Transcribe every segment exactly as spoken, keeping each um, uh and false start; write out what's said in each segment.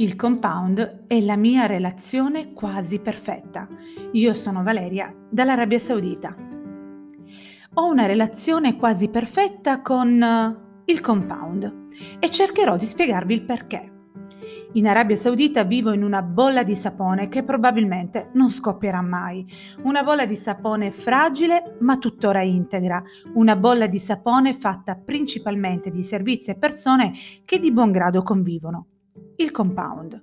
Il compound è la mia relazione quasi perfetta. Io sono Valeria dall'Arabia Saudita. Ho una relazione quasi perfetta con il compound e cercherò di spiegarvi il perché. In Arabia Saudita vivo in una bolla di sapone che probabilmente non scoppierà mai. Una bolla di sapone fragile ma tuttora integra. Una bolla di sapone fatta principalmente di servizi e persone che di buon grado convivono. Il compound.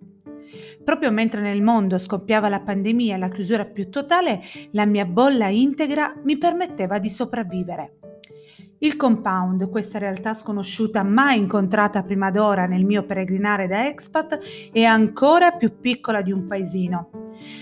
Proprio mentre nel mondo scoppiava la pandemia e la chiusura più totale, la mia bolla integra mi permetteva di sopravvivere. Il compound, questa realtà sconosciuta mai incontrata prima d'ora nel mio peregrinare da expat, è ancora più piccola di un paesino.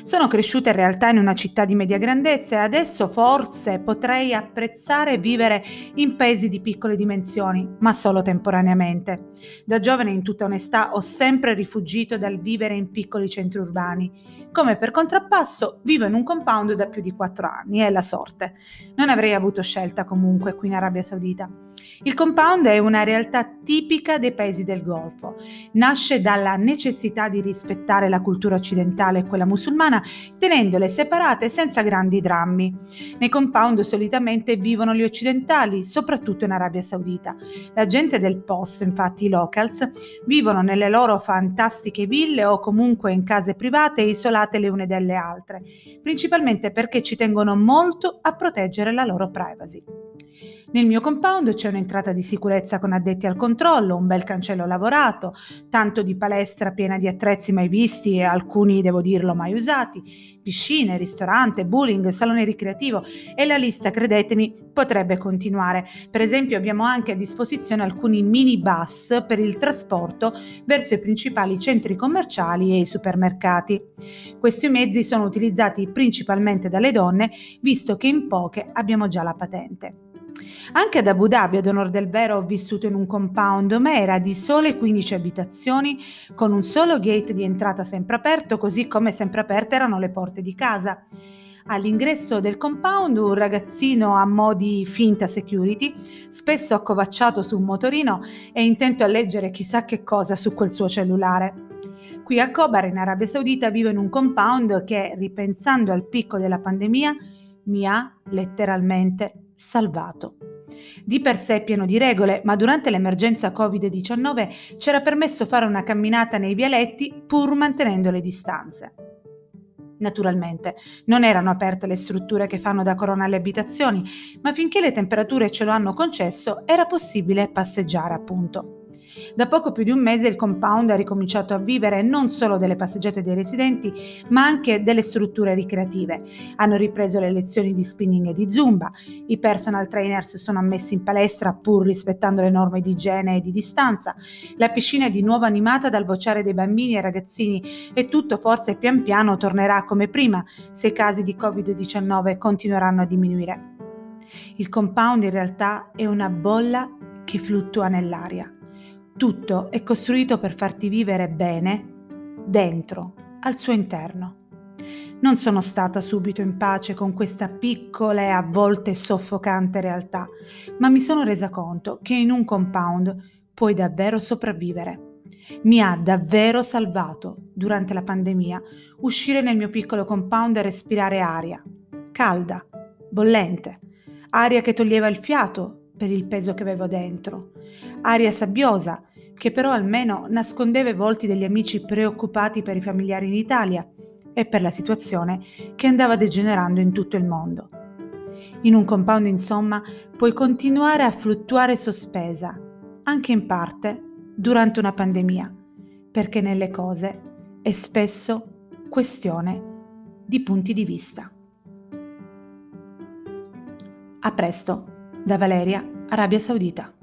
Sono cresciuta in realtà in una città di media grandezza e adesso forse potrei apprezzare e vivere in paesi di piccole dimensioni, ma solo temporaneamente. Da giovane, in tutta onestà, ho sempre rifuggito dal vivere in piccoli centri urbani. Come per contrappasso, vivo in un compound da più di quattro anni, è la sorte. Non avrei avuto scelta comunque qui in Arabia Saudita. Il compound è una realtà tipica dei paesi del Golfo. Nasce dalla necessità di rispettare la cultura occidentale e quella musulmana, tenendole separate senza grandi drammi. Nei compound solitamente vivono gli occidentali, soprattutto in Arabia Saudita. La gente del posto, infatti i locals, vivono nelle loro fantastiche ville o comunque in case private isolate le une dalle altre, principalmente perché ci tengono molto a proteggere la loro privacy. Nel mio compound c'è un'entrata di sicurezza con addetti al controllo, un bel cancello lavorato, tanto di palestra piena di attrezzi mai visti e alcuni, devo dirlo, mai usati, piscine, ristorante, bowling, salone ricreativo e la lista, credetemi, potrebbe continuare. Per esempio abbiamo anche a disposizione alcuni minibus per il trasporto verso i principali centri commerciali e i supermercati. Questi mezzi sono utilizzati principalmente dalle donne, visto che in poche abbiamo già la patente. Anche ad Abu Dhabi, ad onor del vero, ho vissuto in un compound, ma era di sole quindici abitazioni, con un solo gate di entrata sempre aperto, così come sempre aperte erano le porte di casa. All'ingresso del compound un ragazzino a mo' di finta security, spesso accovacciato su un motorino e intento a leggere chissà che cosa su quel suo cellulare. Qui a Khobar, in Arabia Saudita, vivo in un compound che, ripensando al picco della pandemia, mi ha letteralmente salvato. Di per sé è pieno di regole, ma durante l'emergenza covid diciannove c'era permesso fare una camminata nei vialetti pur mantenendo le distanze. Naturalmente non erano aperte le strutture che fanno da corona alle abitazioni, ma finché le temperature ce lo hanno concesso era possibile passeggiare, appunto. Da poco più di un mese il compound ha ricominciato a vivere non solo delle passeggiate dei residenti, ma anche delle strutture ricreative. Hanno ripreso le lezioni di spinning e di zumba, i personal trainers sono ammessi in palestra pur rispettando le norme di igiene e di distanza, la piscina è di nuovo animata dal vociare dei bambini e ragazzini e tutto forse pian piano tornerà come prima se i casi di covid diciannove continueranno a diminuire. Il compound in realtà è una bolla che fluttua nell'aria. Tutto è costruito per farti vivere bene dentro, al suo interno. Non sono stata subito in pace con questa piccola e a volte soffocante realtà, ma mi sono resa conto che in un compound puoi davvero sopravvivere. Mi ha davvero salvato, durante la pandemia, uscire nel mio piccolo compound e respirare aria, calda, bollente, aria che toglieva il fiato per il peso che avevo dentro, aria sabbiosa che però almeno nascondeva i volti degli amici preoccupati per i familiari in Italia e per la situazione che andava degenerando in tutto il mondo. In un compound, insomma, puoi continuare a fluttuare sospesa, anche in parte durante una pandemia, perché nelle cose è spesso questione di punti di vista. A presto, da Valeria, Arabia Saudita.